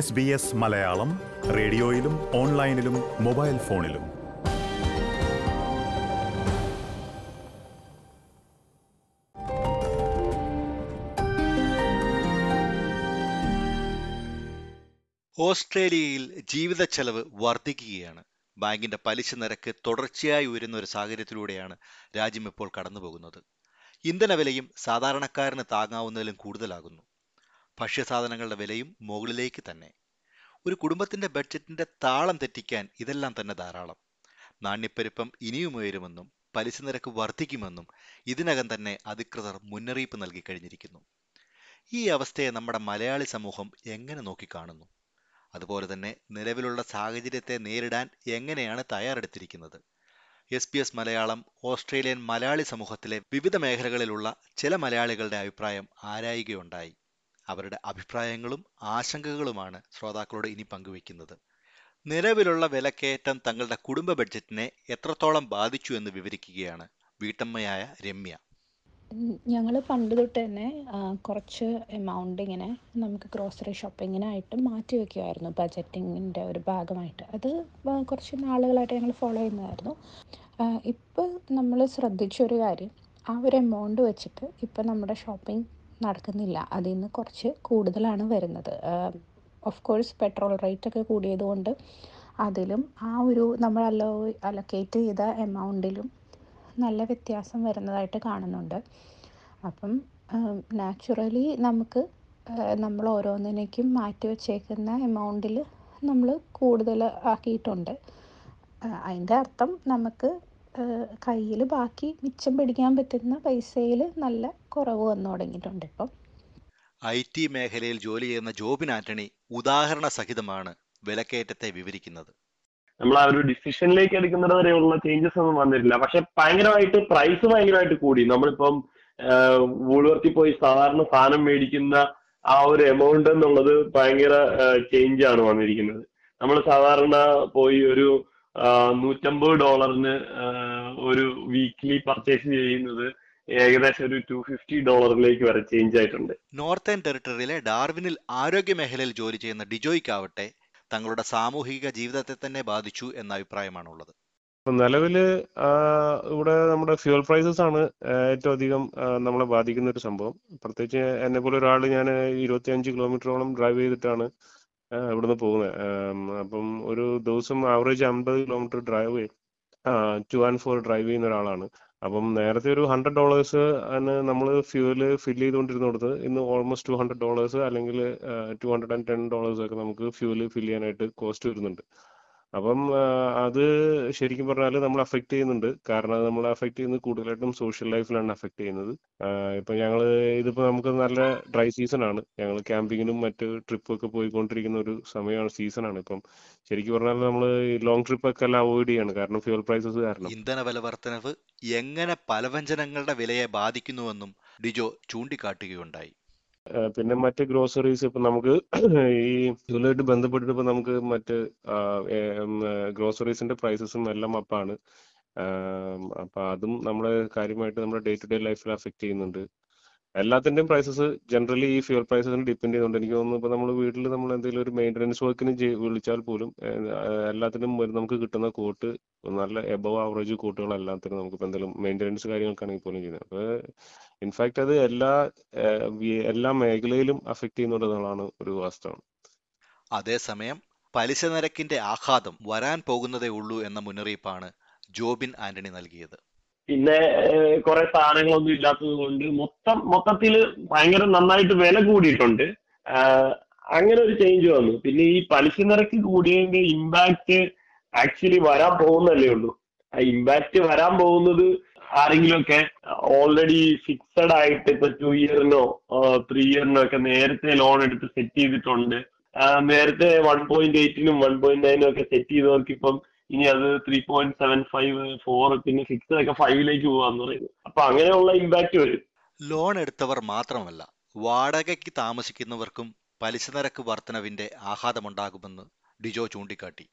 SBS Malayalam റേഡിയോയിലും ഓൺലൈനിലും mobile ഫോണിലും. ഓസ്ട്രേലിയയിൽ ജീവിത ചെലവ് വർദ്ധിക്കുകയാണ്. ബാങ്കിന്റെ പലിശ നിരക്ക് തുടർച്ചയായി ഉയരുന്ന ഒരു സാഹചര്യത്തിലൂടെയാണ് രാജ്യം ഇപ്പോൾ കടന്നുപോകുന്നത്. ഇന്ധനവിലയും സാധാരണക്കാരന് താങ്ങാവുന്നതിലും കൂടുതലാകുന്നു. ഭക്ഷ്യസാധനങ്ങളുടെ വിലയും മുകളിലേക്ക് തന്നെ. ഒരു കുടുംബത്തിന്റെ ബഡ്ജറ്റിന്റെ താളം തെറ്റിക്കാൻ ഇതെല്ലാം തന്നെ ധാരാളം. നാണ്യപ്പെരുപ്പം ഇനിയും ഉയരുമെന്നും പലിശ നിരക്ക് വർദ്ധിക്കുമെന്നും ഇതിനകം തന്നെ അധികൃതർ മുന്നറിയിപ്പ് നൽകി കഴിഞ്ഞിരിക്കുന്നു. ഈ അവസ്ഥയെ നമ്മുടെ മലയാളി സമൂഹം എങ്ങനെ നോക്കിക്കാണുന്നു? അതുപോലെ തന്നെ നിലവിലുള്ള സാഹചര്യത്തെ നേരിടാൻ എങ്ങനെയാണ് തയ്യാറെടുത്തിരിക്കുന്നത്? SBS മലയാളം ഓസ്ട്രേലിയൻ മലയാളി സമൂഹത്തിലെ വിവിധ മേഖലകളിലുള്ള ചില മലയാളികളുടെ അഭിപ്രായം ആരായുകയുണ്ടായി. അവരുടെ അഭിപ്രായങ്ങളും ആശങ്കകളുമാണ് ശ്രോതാക്കളോട് ഇനി പങ്കുവയ്ക്കുന്നത്. നിലവിലുള്ള വിലക്കയറ്റം തങ്ങളുടെ കുടുംബ ബഡ്ജറ്റിനെ എത്രത്തോളം ബാധിച്ചു എന്ന് വിവരിക്കുകയാണ് വീട്ടമ്മയായ രമ്യ. ഞങ്ങൾ പണ്ട് തൊട്ട് തന്നെ കുറച്ച് എമൗണ്ട് ഇങ്ങനെ നമുക്ക് ഗ്രോസറി ഷോപ്പിങ്ങിനായിട്ട് മാറ്റി വയ്ക്കുമായിരുന്നു, ബഡ്ജറ്റിങ്ങിൻ്റെ ഒരു ഭാഗമായിട്ട്. അത് കുറച്ച് നാളുകളായിട്ട് ഞങ്ങൾ ഫോളോ ചെയ്യുന്നതായിരുന്നു. ഇപ്പോൾ നമ്മൾ ശ്രദ്ധിച്ചൊരു കാര്യം, ആ ഒരു എമൗണ്ട് വെച്ചിട്ട് ഇപ്പം നമ്മുടെ ഷോപ്പിംഗ് നടക്കുന്നില്ല, അതിൽ നിന്ന് കുറച്ച് കൂടുതലാണ് വരുന്നത്. ഓഫ് കോഴ്സ് പെട്രോൾ റേറ്റൊക്കെ കൂടിയതുകൊണ്ട് അതിലും ആ ഒരു നമ്മൾ അലൊക്കേറ്റ് ചെയ്ത എമൗണ്ടിലും നല്ല വ്യത്യാസം വരുന്നതായിട്ട് കാണുന്നുണ്ട്. അപ്പം നാച്ചുറലി നമുക്ക് നമ്മൾ ഓരോന്നിനേക്കും മാറ്റി വച്ചേക്കുന്ന എമൗണ്ടിൽ നമ്മൾ കൂടുതൽ ആക്കിയിട്ടുണ്ട്. അതിൻ്റെ അർത്ഥം നമുക്ക് കയ്യിൽ ബാക്കി മിച്ചം പിടിക്കാൻ പറ്റുന്ന പൈസയിൽ നല്ല കുറവ് വന്നു തുടങ്ങിയിട്ടുണ്ട്. ഇപ്പം IT മേഖലയിൽ ജോലി ചെയ്യുന്ന ജോബിൻ ആന്റണി ഉദാഹരണ സഹിതമാണ് വിലക്കയറ്റത്തെ വിവരിക്കുന്നത്. നമ്മൾ ആ ഒരു ഡിസിഷനിലേക്ക് എടുക്കുന്നത് വരെയുള്ള ചേഞ്ചസ് ഒന്നും വന്നിട്ടില്ല. പക്ഷെ ഭയങ്കരമായിട്ട് പ്രൈസ് ഭയങ്കരമായിട്ട് കൂടി. നമ്മളിപ്പം വൂൾവർത്തി പോയി സാധാരണ സാധനം മേടിക്കുന്ന ആ ഒരു എമൗണ്ട് എന്നുള്ളത് ഭയങ്കര ചേഞ്ച് ആണ് വന്നിരിക്കുന്നത്. നമ്മൾ സാധാരണ പോയി ഒരു $150 ഒരു വീക്ക്ലി പർച്ചേസ് ചെയ്യുന്നത് ഏകദേശം ഒരു $250 വരെ ചേഞ്ച് ആയിട്ടുണ്ട്. നോർത്തേൺ ടെറിട്ടറിയിലെ ഡാർവിനിൽ ആരോഗ്യ മേഖലയിൽ ജോലി ചെയ്യുന്ന ഡിജോയ്ക്കാവട്ടെ തങ്ങളുടെ സാമൂഹിക ജീവിതത്തെ തന്നെ ബാധിച്ചു എന്ന അഭിപ്രായമാണുള്ളത്. നിലവില് ഇവിടെ നമ്മുടെ ഫ്യൂൽ പ്രൈസസ് ആണ് ഏറ്റവും അധികം നമ്മളെ ബാധിക്കുന്ന ഒരു സംഭവം. പ്രത്യേകിച്ച് എന്നെ പോലെ ഒരാൾ, ഞാൻ 25 കിലോമീറ്ററോളം ഡ്രൈവ് ചെയ്തിട്ടാണ് ഇവിടുന്ന് പോകുന്നത്. അപ്പം ഒരു ദിവസം average 50 kilometre drive to and fro drive ചെയ്യുന്ന ഒരാളാണ്. അപ്പം നേരത്തെ ഒരു $100 ആണ് നമ്മൾ ഫ്യൂവല് ഫില്ല് ചെയ്തുകൊണ്ടിരുന്നത്. ഇന്ന് ഓൾമോസ്റ്റ് $200 അല്ലെങ്കിൽ $210 ഒക്കെ നമുക്ക് ഫ്യൂവല് ഫില്ല് ചെയ്യാനായിട്ട് കോസ്റ്റ് വരുന്നുണ്ട്. അപ്പം അത് ശരിക്കും പറഞ്ഞാൽ നമ്മൾ അഫക്റ്റ് ചെയ്യുന്നുണ്ട്. കാരണം അത് നമ്മളെ അഫക്റ്റ് ചെയ്യുന്നത് കൂടുതലായിട്ടും സോഷ്യൽ ലൈഫിലാണ് അഫക്റ്റ് ചെയ്യുന്നത്. ഇപ്പം ഇതിപ്പോൾ നമുക്ക് നല്ല ഡ്രൈ സീസണാണ്. ഞങ്ങൾ ക്യാമ്പിങ്ങിനും മറ്റ് ട്രിപ്പൊക്കെ പോയിക്കൊണ്ടിരിക്കുന്ന ഒരു സമയമാണ്, സീസണാണ് ഇപ്പം. ശരിക്കും പറഞ്ഞാൽ നമ്മൾ ലോങ് ട്രിപ്പൊക്കെ എല്ലാം അവോയ്ഡ് ചെയ്യാണ്, കാരണം ഫ്യൂൽ പ്രൈസസ് കാരണം. ഇന്ധന വില വർധനവ് എങ്ങനെ പലവ്യഞ്ജനങ്ങളുടെ വിലയെ ബാധിക്കുന്നുവെന്നും ഡിജോ ചൂണ്ടിക്കാട്ടുകയുണ്ടായി. പിന്നെ മറ്റ് ഗ്രോസറീസ് ഇപ്പം നമുക്ക് ഈ ഇതുമായിട്ട് ബന്ധപ്പെട്ടിട്ട് ഇപ്പം നമുക്ക് മറ്റ് ഗ്രോസറീസിന്റെ പ്രൈസസും എല്ലാം അപ്പാണ്. അപ്പം അതും നമ്മളെ കാര്യമായിട്ട് നമ്മുടെ ഡേ ടു ഡേ ലൈഫിൽ അഫക്റ്റ് ചെയ്യുന്നുണ്ട്. എല്ലാത്തിന്റെയും പ്രൈസസ് ജനറലി ഈ ഫ്യൂൽ പ്രൈസസിന് ഡിപ്പെൻഡ് ചെയ്യുന്നുണ്ട്. എനിക്ക് തോന്നുന്നു ഇപ്പം നമ്മൾ വീട്ടിൽ നമ്മൾ എന്തെങ്കിലും ഒരു മെയിൻ്റനൻസ് വർക്കിന് വിളിച്ചാൽ പോലും എല്ലാത്തിനും നമുക്ക് കിട്ടുന്ന കോട്ട് നല്ല എബവ് ആവറേജ് കോട്ടുകൾ എല്ലാത്തിനും നമുക്ക് ഇപ്പം എന്തെങ്കിലും മെയിൻ്റനൻസ് കാര്യങ്ങൾക്കാണെങ്കിൽ പോലും ചെയ്യുന്നത്. അപ്പോൾ ഇൻഫാക്ട് അത് എല്ലാ മേഖലയിലും അഫക്റ്റ് ചെയ്യുന്നുണ്ടെന്നുള്ളതാണ് ഒരു വാസ്തവം. അതേസമയം പലിശ നിരക്കിന്റെ ആഘാതം വരാൻ പോകുന്നതേ ഉള്ളൂ എന്ന മുന്നറിയിപ്പാണ് ജോബിൻ ആന്റണി നൽകിയത്. പിന്നെ കുറെ സാധനങ്ങളൊന്നും ഇല്ലാത്തത് കൊണ്ട് മൊത്തത്തിൽ ഭയങ്കര നന്നായിട്ട് വില കൂടിയിട്ടുണ്ട്. അങ്ങനെ ഒരു ചേഞ്ച് വന്നു. പിന്നെ ഈ പലിശ നിരക്ക് കൂടിയതിന്റെ ഇമ്പാക്ട് ആക്ച്വലി വരാൻ പോകുന്നല്ലേ ഉള്ളൂ. ആ ഇമ്പാക്ട് വരാൻ പോകുന്നത് ആരെങ്കിലുമൊക്കെ ഓൾറെഡി ഫിക്സഡ് ആയിട്ട് ഇപ്പൊ 2 ഇയറിനോ 3 ഇയറിനോ ഒക്കെ നേരത്തെ ലോൺ എടുത്ത് സെറ്റ് ചെയ്തിട്ടുണ്ട്. നേരത്തെ 1.8നും 1.9നും ഒക്കെ സെറ്റ് ചെയ്തവർക്ക് ഇപ്പം ഇനി അത് 3.75, 4 പിന്നെ ഫിക്സഡ് ഒക്കെ 5ലേക്ക് പോവാന്ന് പറയുന്നത്. അപ്പൊ അങ്ങനെയുള്ള ഇമ്പാക്ട് വരും. ലോൺ എടുത്തവർ മാത്രമല്ല, വാടകയ്ക്ക് താമസിക്കുന്നവർക്കും പലിശ നിരക്ക് വർധനവിന്റെ ആഘാതമുണ്ടാകുമെന്ന് ഡിജോ ചൂണ്ടിക്കാട്ടി.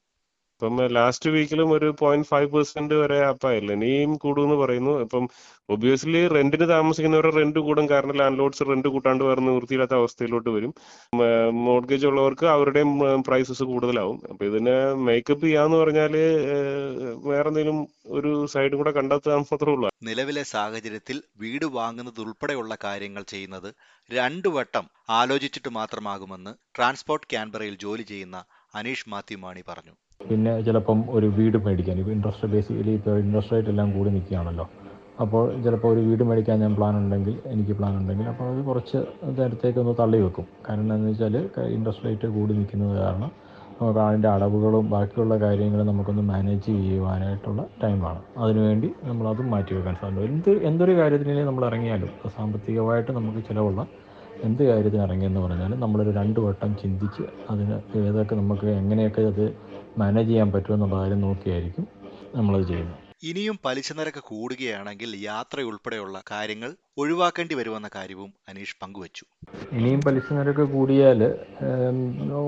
ഇപ്പം ലാസ്റ്റ് വീക്കിലും ഒരു 0.5% വരെ അപ്പായില്ല, ഇനിയും കൂടുമെന്ന് പറയുന്നു. ഇപ്പം ഒബ്വിയസ്ലി റെന്റിന് താമസിക്കുന്നവരുടെ റെന്റ് കൂടും, കാരണം ലാൻഡ് ലോഡ്സ് റെന്റ് കൂട്ടാണ്ട് വേറെ നിവൃത്തിയില്ലാത്ത അവസ്ഥയിലോട്ട് വരും. മോർഗേജ് ഉള്ളവർക്ക് അവരുടെയും പ്രൈസസ് കൂടുതലാവും. അപ്പൊ ഇതിനെ മേക്കപ്പ് ചെയ്യാന്ന് പറഞ്ഞാല് വേറെ എന്തെങ്കിലും ഒരു സൈഡും കൂടെ കണ്ടെത്താൻ മാത്രമേ ഉള്ളൂ. നിലവിലെ സാഹചര്യത്തിൽ വീട് വാങ്ങുന്നത് ഉൾപ്പെടെയുള്ള കാര്യങ്ങൾ ചെയ്യുന്നത് 2 വട്ടം ആലോചിച്ചിട്ട് മാത്രമാകുമെന്ന് ട്രാൻസ്പോർട്ട് കാൻബറയിൽ ജോലി ചെയ്യുന്ന അനീഷ് മാത്യു മാണി പറഞ്ഞു. പിന്നെ ചിലപ്പം ഒരു വീട് മേടിക്കാൻ, ഇപ്പോൾ ഇൻട്രസ്റ്റ് ബേസിക്കലി ഇപ്പോൾ ഇൻട്രസ്റ്റ് റേറ്റ് എല്ലാം കൂടി നിൽക്കുകയാണല്ലോ, അപ്പോൾ ചിലപ്പോൾ ഒരു വീട് മേടിക്കാൻ ഞാൻ പ്ലാൻ ഉണ്ടെങ്കിൽ അപ്പോൾ അത് കുറച്ച് നേരത്തേക്കൊന്ന് തള്ളി വെക്കും. കാരണം എന്താണെന്ന് വെച്ചാൽ ഇൻട്രസ്റ്റ് റേറ്റ് കൂടി നിൽക്കുന്നത് കാരണം നമുക്ക് അതിൻ്റെ അടവുകളും ബാക്കിയുള്ള കാര്യങ്ങളും നമുക്കൊന്ന് മാനേജ് ചെയ്യുവാനായിട്ടുള്ള ടൈമാണ്. അതിനുവേണ്ടി നമ്മളത് മാറ്റിവെക്കാൻ സാധിക്കും. എന്തൊരു കാര്യത്തിനും നമ്മൾ ഇറങ്ങിയാലും സാമ്പത്തികമായിട്ട് നമുക്ക് ചിലവുള്ള എന്ത് കാര്യത്തിന് ഇറങ്ങിയെന്ന് പറഞ്ഞാൽ നമ്മളൊരു 2 വട്ടം ചിന്തിച്ച് അതിന് ഏതൊക്കെ നമുക്ക് എങ്ങനെയൊക്കെ അത് മാനേജ് ചെയ്യാൻ പറ്റുമെന്നുള്ള കാര്യം നോക്കിയായിരിക്കും നമ്മളത് ചെയ്യുന്നത്. ഇനിയും പലിശ നിരക്ക് കൂടുകയാണെങ്കിൽ യാത്രയുൾപ്പെടെയുള്ള കാര്യങ്ങൾ ഒഴിവാക്കേണ്ടി വരുമെന്ന കാര്യവും അനീഷ് പങ്കുവച്ചു. ഇനിയും പലിശ നിരക്ക് കൂടിയാൽ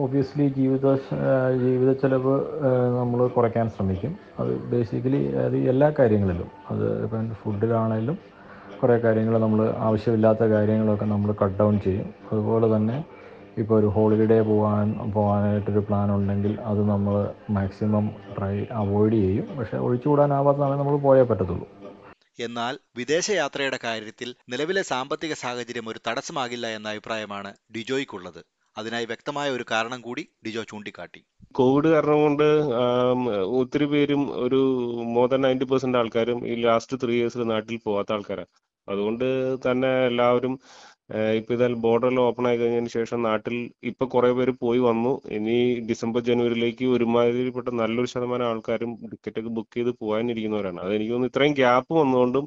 ഒബ്വിയസ്ലി ജീവിത ചെലവ് നമ്മൾ കുറയ്ക്കാൻ ശ്രമിക്കും. അത് ബേസിക്കലി അത് എല്ലാ കാര്യങ്ങളിലും, അത് ഇപ്പം ഫുഡിലാണെങ്കിലും കുറേ കാര്യങ്ങൾ നമ്മൾ ആവശ്യമില്ലാത്ത കാര്യങ്ങളൊക്കെ നമ്മൾ കട്ട് ഡൗൺ ചെയ്യും. അതുപോലെ തന്നെ ഇപ്പോൾ ഒരു ഹോളിഡേ പോകാനായിട്ടൊരു പ്ലാൻ ഉണ്ടെങ്കിൽ അത് നമ്മൾ മാക്സിമം അവോയ്ഡ് ചെയ്യും. പക്ഷേ ഒഴിച്ചുകൂടാനാവാത്ത സമയം നമ്മൾ പോയേ പറ്റത്തുള്ളൂ. എന്നാൽ വിദേശയാത്രയുടെ കാര്യത്തിൽ നിലവിലെ സാമ്പത്തിക സാഹചര്യം ഒരു തടസ്സമാകില്ല എന്ന അഭിപ്രായമാണ് ഡിജോയ്ക്കുള്ളത്. അതിനായി വ്യക്തമായ ഒരു കാരണം കൂടി ഡിജോ ചൂണ്ടിക്കാട്ടി. കോവിഡ് കാരണം കൊണ്ട് ഒത്തിരി പേരും, ഒരു മോർ ദാൻ 90% ആൾക്കാരും ഈ ലാസ്റ്റ് 3 ഇയേഴ്സിൽ നാട്ടിൽ പോകാത്ത ആൾക്കാരാണ്. അതുകൊണ്ട് തന്നെ എല്ലാവരും ഇപ്പം ഇതായാലും ബോർഡറെല്ലാം ഓപ്പൺ ആയി കഴിഞ്ഞതിന് ശേഷം നാട്ടിൽ ഇപ്പം കുറേ പേര് പോയി വന്നു. ഇനി ഡിസംബർ ജനുവരിയിലേക്ക് ഒരുമാതിരിപ്പെട്ട നല്ലൊരു ശതമാനം ആൾക്കാരും ടിക്കറ്റൊക്കെ ബുക്ക് ചെയ്ത് പോകാനിരിക്കുന്നവരാണ്. അതെനിക്ക് തോന്നുന്നു ഇത്രയും ഗ്യാപ്പ് വന്നുകൊണ്ടും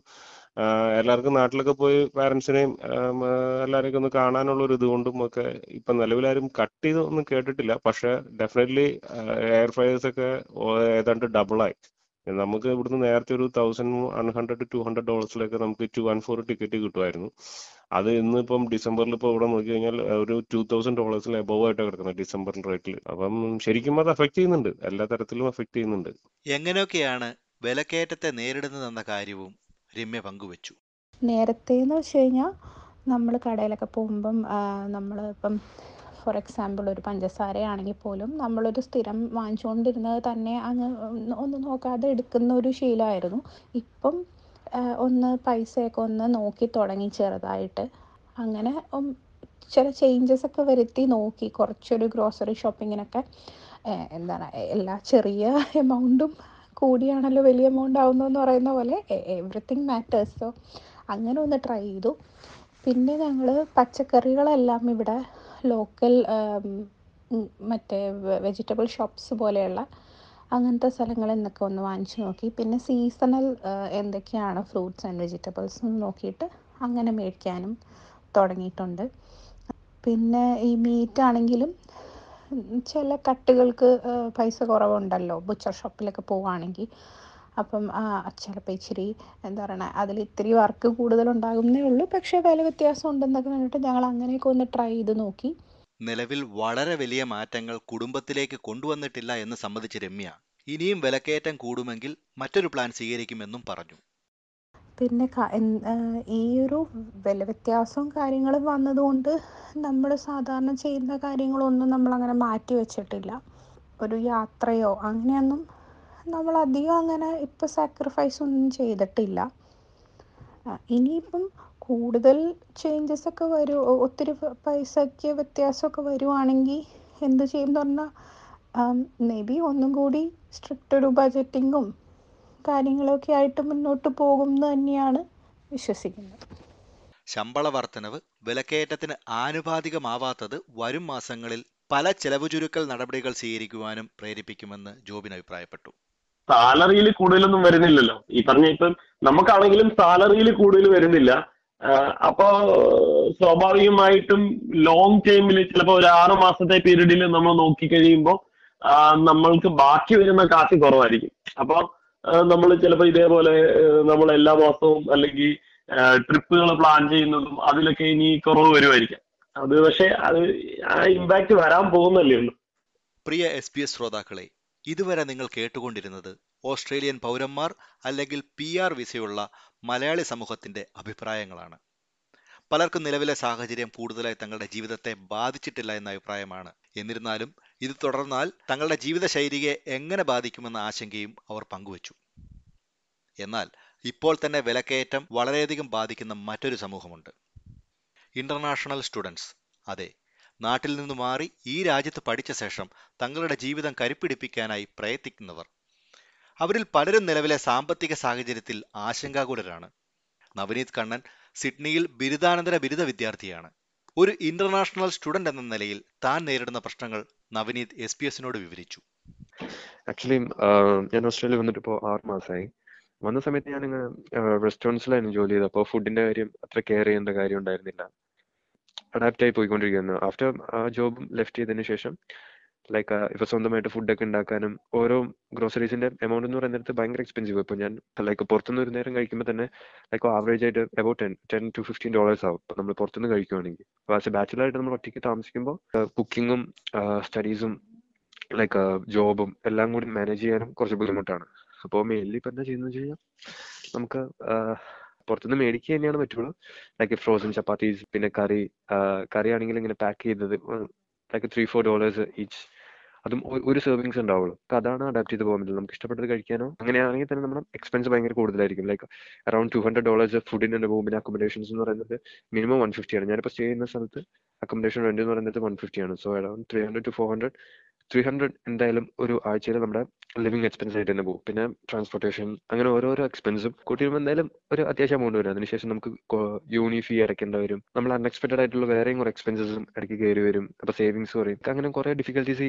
എല്ലാവർക്കും നാട്ടിലൊക്കെ പോയി പാരൻസിനെയും എല്ലാവരെയൊക്കെ ഒന്ന് കാണാനുള്ള ഒരു ഇതുകൊണ്ടും ഒക്കെ ഇപ്പം നിലവിലാരും കട്ട് ചെയ്തൊന്നും കേട്ടിട്ടില്ല. പക്ഷെ ഡെഫിനറ്റ്ലി എയർ ഫ്രയേഴ്സൊക്കെ ഏതാണ്ട് ഡബിളായി. നമുക്ക് ഇവിടുന്ന് നേരത്തെ ഒരു $1,200 നമുക്ക് 2 and 4 ടിക്കറ്റ് കിട്ടുമായിരുന്നു. അത് ഇന്നിപ്പം ഡിസംബറിൽ ഇപ്പോൾ ഇവിടെ നോക്കി കഴിഞ്ഞാൽ ഒരു $2,000 എബവ് ആയിട്ടാണ് കിടക്കുന്നത് ഡിസംബറിൽ റേറ്റിൽ. അപ്പം ശരിക്കും അത് അഫക്ട് ചെയ്യുന്നുണ്ട്, എല്ലാ തരത്തിലും അഫക്ട് ചെയ്യുന്നുണ്ട്. എങ്ങനെയൊക്കെയാണ് വിലക്കയറ്റത്തെ നേരിടുന്നതെന്ന കാര്യവും രമ്യ പങ്കുവച്ചു. നേരത്തെ എന്ന് വെച്ച് കഴിഞ്ഞാൽ നമ്മൾ കടയിലൊക്കെ പോകുമ്പം നമ്മൾ ഇപ്പം ഫോർ എക്സാമ്പിൾ ഒരു പഞ്ചസാരയാണെങ്കിൽ പോലും നമ്മളൊരു സ്ഥിരം വാങ്ങിച്ചുകൊണ്ടിരുന്നത് തന്നെ അങ്ങ് ഒന്ന് നോക്കാതെ എടുക്കുന്ന ഒരു ശീലമായിരുന്നു. ഇപ്പം ഒന്ന് പൈസയൊക്കെ ഒന്ന് നോക്കി തുടങ്ങി ചെറുതായിട്ട്. അങ്ങനെ ചില ചേഞ്ചസ് ഒക്കെ വരുത്തി നോക്കി കുറച്ചൊരു ഗ്രോസറി ഷോപ്പിങ്ങിനൊക്കെ എന്താണ് എല്ലാ ചെറിയ എമൗണ്ടും കൂടിയാണല്ലോ വലിയ എമൗണ്ട് ആവുന്നതെന്ന് പറയുന്ന പോലെ എവറിത്തിങ് മാറ്റേഴ്സ്. സോ അങ്ങനെ ഒന്ന് ട്രൈ ചെയ്തു. പിന്നെ ഞങ്ങൾ പച്ചക്കറികളെല്ലാം ഇവിടെ ലോക്കൽ മറ്റേ വെജിറ്റബിൾ ഷോപ്സ് പോലെയുള്ള അങ്ങനത്തെ സ്ഥലങ്ങളിൽ നിന്നൊക്കെ ഒന്ന് വാങ്ങിച്ചു നോക്കി. പിന്നെ സീസണൽ എന്തൊക്കെയാണ് ഫ്രൂട്ട്സ് ആൻഡ് വെജിറ്റബിൾസ് നോക്കിയിട്ട് അങ്ങനെ മേടിക്കാനും തുടങ്ങിയിട്ടുണ്ട്. പിന്നെ ഈ മീറ്റാണെങ്കിലും ചില കട്ടുകൾക്ക് പൈസ കുറവുണ്ടല്ലോ ബുച്ചർ ഷോപ്പിലൊക്കെ പോവുകയാണെങ്കിൽ. അപ്പം ചിലപ്പോൾ ഇച്ചിരി എന്താ പറയണേ അതിൽ ഇത്തിരി വർക്ക് കൂടുതലുണ്ടാകുന്നേ ഉള്ളൂ, പക്ഷേ വില വ്യത്യാസം ഉണ്ടെന്നൊക്കെ കണ്ടിട്ട് ഞങ്ങൾ അങ്ങനെയൊക്കെ ഒന്ന് ട്രൈ ചെയ്ത് നോക്കി. നിലവിൽ വളരെ വലിയ മാറ്റങ്ങൾ കുടുംബത്തിലേക്ക് കൊണ്ടുവന്നിട്ടില്ല എന്ന് സമ്മതിച്ച രമ്യ ഇനിയും വിലക്കയറ്റം കൂടുമെങ്കിൽ മറ്റൊരു പ്ലാൻ സ്വീകരിക്കുമെന്നും പറഞ്ഞു. പിന്നെ ഈ ഒരു വില വ്യത്യാസവും കാര്യങ്ങളും വന്നതുകൊണ്ട് നമ്മൾ സാധാരണ ചെയ്യുന്ന കാര്യങ്ങളൊന്നും നമ്മളങ്ങനെ മാറ്റി വെച്ചിട്ടില്ല. ഒരു യാത്രയോ അങ്ങനെയൊന്നും നമ്മളധികം അങ്ങനെ ഇപ്പോൾ സാക്രിഫൈസ് ഒന്നും ചെയ്തിട്ടില്ല. ഇനിയിപ്പം കൂടുതൽ ചേഞ്ചസ് ഒക്കെ വരും, ഒത്തിരി പൈസയ്ക്ക് വ്യത്യാസമൊക്കെ വരുവാണെങ്കിൽ എന്ത് ചെയ്യുമെന്ന് പറഞ്ഞാൽ മേ ബി ഒന്നും കൂടി സ്ട്രിക്റ്റ് ഒരു ബജറ്റിങ്ങും കാര്യങ്ങളൊക്കെ ആയിട്ട് മുന്നോട്ട് പോകും എന്ന് തന്നെയാണ് വിശ്വസിക്കുന്നത്. ശമ്പള വർധനവ് വിലക്കയറ്റത്തിന് ആനുപാതികമാവാത്തത് വരും മാസങ്ങളിൽ പല ചെലവ് ചുരുക്കൽ നടപടികൾ സ്വീകരിക്കുവാനും പ്രേരിപ്പിക്കുമെന്ന് ജോബിൻ അഭിപ്രായപ്പെട്ടു. സാലറിയിൽ കൂടുതലൊന്നും വരുന്നില്ലല്ലോ, ഈ പറഞ്ഞ ഇപ്പം നമുക്കാണെങ്കിലും സാലറിയിൽ കൂടുതൽ വരുന്നില്ല. അപ്പോ സ്വാഭാവികമായിട്ടും ലോങ് ടൈമിൽ ചിലപ്പോൾ ഒരു 6 മാസത്തെ പീരീഡിൽ നമ്മൾ നോക്കിക്കഴിയുമ്പോൾ നമ്മൾക്ക് ബാക്കി വരുന്ന കാശ് കുറവായിരിക്കും. അപ്പോൾ നമ്മൾ ചിലപ്പോൾ ഇതേപോലെ നമ്മൾ എല്ലാ മാസവും അല്ലെങ്കിൽ ട്രിപ്പുകൾ പ്ലാൻ ചെയ്യുന്നതും അതിലൊക്കെ ഇനി കുറവ് വരുമായിരിക്കാം. അത് പക്ഷേ അത് ആ ഇമ്പാക്ട് വരാൻ പോകുന്നല്ലേ ഉള്ളൂ. പ്രിയ SBS ശ്രോതാക്കളെ, ഇതുവരെ നിങ്ങൾ കേട്ടുകൊണ്ടിരുന്നത് ഓസ്ട്രേലിയൻ പൗരന്മാർ അല്ലെങ്കിൽ PR വിസയുള്ള മലയാളി സമൂഹത്തിൻ്റെ അഭിപ്രായങ്ങളാണ്. പലർക്കും നിലവിലെ സാഹചര്യം കൂടുതലായി തങ്ങളുടെ ജീവിതത്തെ ബാധിച്ചിട്ടില്ല എന്ന അഭിപ്രായമാണ്. എന്നിരുന്നാലും ഇത് തുടർന്നാൽ തങ്ങളുടെ ജീവിതശൈലിയെ എങ്ങനെ ബാധിക്കുമെന്ന ആശങ്കയും അവർ പങ്കുവച്ചു. എന്നാൽ ഇപ്പോൾ തന്നെ വിലക്കയറ്റം വളരെയധികം ബാധിക്കുന്ന മറ്റൊരു സമൂഹമുണ്ട്, ഇന്റർനാഷണൽ സ്റ്റുഡൻസ്. അതെ, നാട്ടിൽ നിന്ന് മാറി ഈ രാജ്യത്ത് പഠിച്ച ശേഷം തങ്ങളുടെ ജീവിതം കരുപ്പിടിപ്പിക്കാനായി പ്രയത്നിക്കുന്നവർ. അവരിൽ പലരും നിലവിലെ സാമ്പത്തിക സാഹചര്യത്തിൽ ആശങ്കാകുലരാണ്. നവനീത് കണ്ണൻ സിഡ്നിയിൽ ബിരുദാനന്തര ബിരുദ വിദ്യാർത്ഥിയാണ്. ഒരു ഇന്റർനാഷണൽ സ്റ്റുഡന്റ് എന്ന നിലയിൽ താൻ നേരിടുന്ന പ്രശ്നങ്ങൾ നവനീത് SBS-നോട് വിവരിച്ചു. ആക്ച്വലി ഞാൻ ഓസ്ട്രേലിയ വന്നിട്ട് ഇപ്പോൾ 6 മാസമായി. വന്ന സമയത്ത് ഞാനിങ്ങനെ റെസ്റ്റോറൻറ്റ്സിലായിരുന്നു ജോലി ചെയ്തത്. അപ്പോൾ ഫുഡിന്റെ കാര്യം അത്ര കെയർ ചെയ്യേണ്ട കാര്യം ഉണ്ടായിരുന്നില്ല, അഡാപ്റ്റായി പോയിക്കൊണ്ടിരിക്കുന്നു. ആഫ്റ്റർ ജോബ് ലെഫ്റ്റ് ചെയ്തതിന് ശേഷം ലൈക്ക് ഇപ്പൊ സ്വന്തമായിട്ട് ഫുഡൊക്കെ ഉണ്ടാക്കാനും ഓരോ ഗ്രോസറീസിന്റെ എമൗണ്ട് എന്ന് പറയുന്നിടത്ത് ഭയങ്കര എക്സ്പെൻസീവ്. ഇപ്പൊ ഞാൻ ലൈക്ക് പുറത്തുനിന്ന് ഒരു നേരം കഴിക്കുമ്പോൾ തന്നെ ലൈക്ക് ആവറേജ് ആയിട്ട് അബൌട്ട് $10 to $15 ആവും നമ്മൾ പുറത്തുനിന്ന് കഴിക്കുവാണെങ്കിൽ. അപ്പോൾ ആസ് എ ബാച്ചിലറായിട്ട് നമ്മൾ ഒറ്റയ്ക്ക് താമസിക്കുമ്പോൾ കുക്കിങ്ങും സ്റ്റഡീസും ലൈക്ക് ജോബും എല്ലാം കൂടി മാനേജ് ചെയ്യാനും കുറച്ച് ബുദ്ധിമുട്ടാണ്. അപ്പോൾ മെയിൻലി ഇപ്പം എന്താ ചെയ്യുന്നത് വെച്ച് കഴിഞ്ഞാൽ നമുക്ക് പുറത്തുനിന്ന് മേടിക്കുക തന്നെയാണ് പറ്റുള്ളൂ. ലൈക്ക് ഫ്രോസൺ ചപ്പാത്തീസ്, പിന്നെ കറി ആണെങ്കിൽ ഇങ്ങനെ പാക്ക് ചെയ്തത് ലൈക്ക് $3-4 ഈച്ച്. അതും ഒരു സെർവിങ്സ് ഉണ്ടാവുള്ളൂ. അപ്പോൾ അതാണ് അഡാപ്റ്റ് ചെയ്ത് പോകാൻ പറ്റില്ല. നമുക്ക് ഇഷ്ടപ്പെട്ടത് കഴിക്കാനോ അങ്ങനെയാണെങ്കിൽ തന്നെ നമ്മുടെ എക്സ്പെൻസ് ഭയങ്കര കൂടുതലായിരിക്കും. ലൈക്ക് അറൌണ്ട് $200 ഫുഡിന് തന്നെ പോകും. പിന്നെ അക്കോമഡേഷൻസ് എന്ന് പറയുന്നത് മിനിമം $150 ആണ്. ഞാനിപ്പോൾ സ്റ്റേ ചെയ്യുന്ന സ്ഥലത്ത് അക്കോമഡേഷൻ റെന്റ് എന്ന് പറയുന്നത് $150 ആണ്. സോ അറൌണ്ട് $300 to $400 $300 എന്തായാലും ഒരു ആഴ്ചയിൽ നമ്മുടെ ലിവിങ് എക്സ്പെൻസ് ആയിട്ട് തന്നെ പോകും. പിന്നെ ട്രാൻസ്പോർട്ടേഷൻ, അങ്ങനെ ഓരോരോ എക്സ്പെൻസും കൂട്ടി വരുമ്പോൾ എന്തായാലും ഒരു അത്യാവശ്യം എമൗണ്ട് വരും. അതിനുശേഷം നമുക്ക് യൂണി ഫീ അടയ്ക്കേണ്ട വരും. നമ്മൾ അൺഎക്സ്പെക്ടഡ് ആയിട്ടുള്ള വേറെയും കുറെ എക്സ്പെൻസസും ഇടയ്ക്ക് കയറി വരും. അപ്പോൾ സേവിങ്സ് കുറയും. അങ്ങനെ കുറെ ഡിഫിക്കൽട്ടീസ്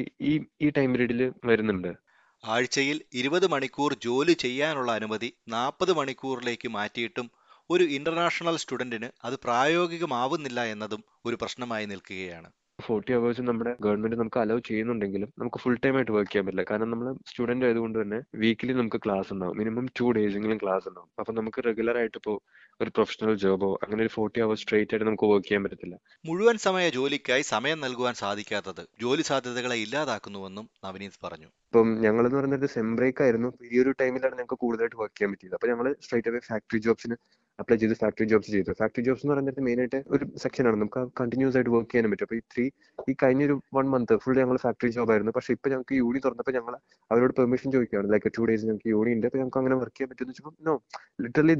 ഈ ടൈം പീരീഡിൽ വരുന്നുണ്ട്. ആഴ്ചയിൽ 20 മണിക്കൂർ ജോലി ചെയ്യാനുള്ള അനുമതി 40 മണിക്കൂറിലേക്ക് മാറ്റിയിട്ടും ഒരു ഇന്റർനാഷണൽ സ്റ്റുഡന്റിന് അത് പ്രായോഗികമാവുന്നില്ല എന്നതും ഒരു പ്രശ്നമായി നിൽക്കുകയാണ്. 40 hours നമ്മുടെ ഗവൺമെന്റ് നമുക്ക് അലൗ ചെയ്യുന്നുണ്ടെങ്കിലും നമുക്ക് ഫുൾ ടൈം ആയിട്ട് വർക്ക് ചെയ്യാൻ പറ്റില്ല. കാരണം നമ്മൾ സ്റ്റുഡന്റ് ആയതുകൊണ്ട് തന്നെ വീക്കിലി നമുക്ക് ക്ലാസ് ഉണ്ടാവും, മിനിമം 2 days ക്ലാസ് ഉണ്ടാവും. അപ്പൊ നമുക്ക് റെഗുലർ ആയിട്ട് ഇപ്പോൾ ഒരു പ്രൊഫഷണൽ ജോബോ അങ്ങനെ ഒരു 40 hours സ്ട്രേറ്റ് ആയിട്ട് നമുക്ക് വർക്ക് ചെയ്യാൻ പറ്റത്തില്ല. മുഴുവൻ സമയ ജോലിക്കായി സമയം നൽകുവാൻ സാധിക്കാത്തത് ജോലി സാധ്യതകളെ ഇല്ലാതാക്കുന്നുവെന്നും നവനീത് പറഞ്ഞു. ഇപ്പം ഞങ്ങൾ എന്ന് പറയുന്നത് സെം ബ്രേക്ക് ആയിരുന്നു. ഈ ഒരു ടൈമിലാണ് ഞങ്ങൾക്ക് കൂടുതലായിട്ട് വർക്ക് ചെയ്യാൻ പറ്റിയത്. അപ്പൊ ഞങ്ങൾ സ്ട്രേറ്റ് അവേ ഫാക്ടറി ജോബ്സിന് അപ്ലൈ ചെയ്ത് ഫാക്ടറി ജോബ്സ് എന്ന് പറയുന്നത് മെയിൻ ആയിട്ട് ഒരു സെക്ഷനാണ്, നമുക്ക് കണ്ടിന്യൂസ് ആയിട്ട് വർക്ക് ചെയ്യാനും പറ്റും. അപ്പോൾ ഈ കഴിഞ്ഞൊരു 1 month ഫുൾ ഞങ്ങൾ ഫാക്ടറി ജോബ് ആയിരുന്നു. പക്ഷെ ഇപ്പൊ ഞങ്ങൾക്ക് യൂണി തുറന്നപ്പോൾ ഞങ്ങൾ അവരോട് പെർമിഷൻ ചോദിക്കുകയാണ്. ലൈക്ക് 2 days ഞങ്ങൾക്ക് യൂണി ഉണ്ട്, അപ്പോൾ ഞങ്ങൾക്ക് അങ്ങനെ വർക്ക് ചെയ്യാൻ പറ്റുമെന്ന് വെച്ചപ്പോൾ നോ, ലിറ്ററലി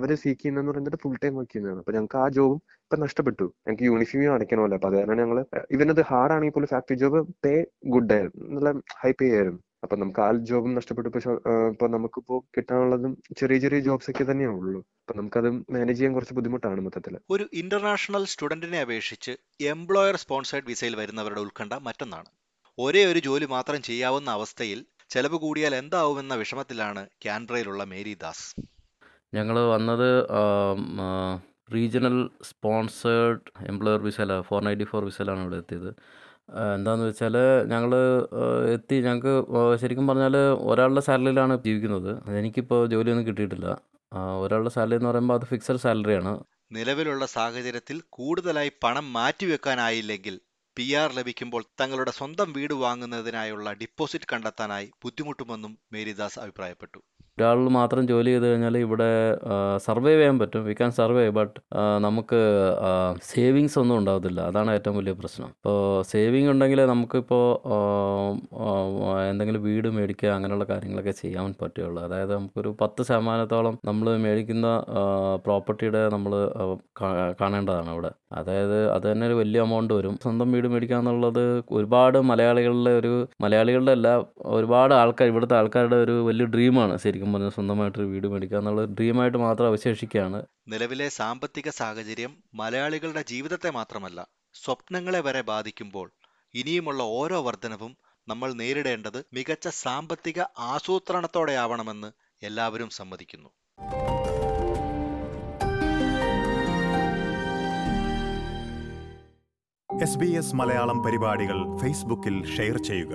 അവരെ സീക്ക് ചെയ്യുന്നതെന്ന് പറയുന്നത് ഫുൾ ടൈം വർക്ക് ചെയ്യുന്നതാണ്. അപ്പോൾ ഞങ്ങൾക്ക് ആ ജോബും ഇപ്പം നഷ്ടപ്പെട്ടു. ഞങ്ങൾക്ക് യൂണിഫോം അടയ്ക്കണമല്ലോ. അപ്പോൾ അതുകാരണം ഞങ്ങൾ ഇവനത് ഹാർഡ് ആണെങ്കിൽ പോലും ഫാക്ടറി ജോബ് പേ ഗുഡ് ആയിരുന്നു, നല്ല ഹൈ പേ ആയിരുന്നു. അപ്പൊ നമുക്ക് ആ ജോബും നഷ്ടപ്പെട്ടു. പക്ഷെ ഇപ്പൊ നമുക്കിപ്പോ കിട്ടാനുള്ളതും ചെറിയ ചെറിയ ജോബ്സ് ഒക്കെ തന്നെയാണുള്ളൂ. അപ്പൊ നമുക്കത് മാനേജ് ചെയ്യാൻ കുറച്ച് ബുദ്ധിമുട്ടാണ് മൊത്തത്തിൽ. ഒരു ഇന്റർനാഷണൽ സ്റ്റുഡന്റിനെ അപേക്ഷിച്ച് എംപ്ലോയർ സ്പോൺസേർഡ് വിസയിൽ വരുന്നവരുടെ ഉത്കണ്ഠ മറ്റൊന്നാണ്. ഒരേ ഒരു ജോലി മാത്രം ചെയ്യാവുന്ന അവസ്ഥയിൽ ചെലവ് കൂടിയാൽ എന്താവുമെന്ന വിഷമത്തിലാണ് കാൻബ്രയിലുള്ള മേരി ദാസ്. ഞങ്ങൾ വന്നത് റീജിയണൽ സ്പോൺസേർഡ് എംപ്ലോയർ വിസയില 494 വിസയിലാണ് ഇവിടെ എത്തിയത്. എന്താണെന്ന് വെച്ചാൽ ഞങ്ങൾക്ക് ശരിക്കും പറഞ്ഞാൽ ഒരാളുടെ സാലറിയിലാണ് ജീവിക്കുന്നത്. എനിക്കിപ്പോൾ ജോലിയൊന്നും കിട്ടിയിട്ടില്ല. ഒരാളുടെ സാലറി എന്ന് പറയുമ്പോൾ അത് ഫിക്സഡ് സാലറിയാണ്. നിലവിലുള്ള സാഹചര്യത്തിൽ കൂടുതലായി പണം മാറ്റിവെക്കാനായില്ലെങ്കിൽ PR ലഭിക്കുമ്പോൾ തങ്ങളുടെ സ്വന്തം വീട് വാങ്ങുന്നതിനായുള്ള ഡിപ്പോസിറ്റ് കണ്ടെത്താനായി ബുദ്ധിമുട്ടുമെന്നും മേരിദാസ് അഭിപ്രായപ്പെട്ടു. ഒരാൾ മാത്രം ജോലി ചെയ്ത് കഴിഞ്ഞാൽ ഇവിടെ സർവൈവ് ചെയ്യാൻ പറ്റും, വി ക്യാൻ സർവൈവ്, ബട്ട് നമുക്ക് സേവിങ്സ് ഒന്നും ഉണ്ടാവത്തില്ല. അതാണ് ഏറ്റവും വലിയ പ്രശ്നം. ഇപ്പോൾ സേവിങ് ഉണ്ടെങ്കിൽ നമുക്കിപ്പോൾ എന്തെങ്കിലും വീട് മേടിക്കുക അങ്ങനെയുള്ള കാര്യങ്ങളൊക്കെ ചെയ്യാൻ പറ്റുകയുള്ളൂ. അതായത് നമുക്കൊരു 10% നമ്മൾ മേടിക്കുന്ന പ്രോപ്പർട്ടിയുടെ നമ്മൾ കാണേണ്ടതാണ് ഇവിടെ. അതായത് അത് തന്നെ ഒരു വലിയ എമൗണ്ട് വരും. സ്വന്തം വീട് മേടിക്കുക എന്നുള്ളത് ഒരുപാട് മലയാളികളുടെ അല്ല, ഒരുപാട് ആൾക്കാർ, ഇവിടുത്തെ ആൾക്കാരുടെ ഒരു വലിയ ഡ്രീമാണ്. ശരിക്കും പറഞ്ഞാൽ സ്വന്തമായിട്ടൊരു വീട് മേടിക്കുക എന്നുള്ള ഡ്രീമായിട്ട് മാത്രം അവശേഷിക്കുകയാണ്. നിലവിലെ സാമ്പത്തിക സാഹചര്യം മലയാളികളുടെ ജീവിതത്തെ മാത്രമല്ല സ്വപ്നങ്ങളെ വരെ ബാധിക്കുമ്പോൾ ഇനിയുമുള്ള ഓരോ വർധനവും നമ്മൾ നേരിടേണ്ടത് മികച്ച സാമ്പത്തിക ആസൂത്രണത്തോടെയാവണമെന്ന് എല്ലാവരും സമ്മതിക്കുന്നു. SBS മലയാളം പരിപാടികൾ ഫേസ്ബുക്കിൽ ഷെയർ ചെയ്യുക.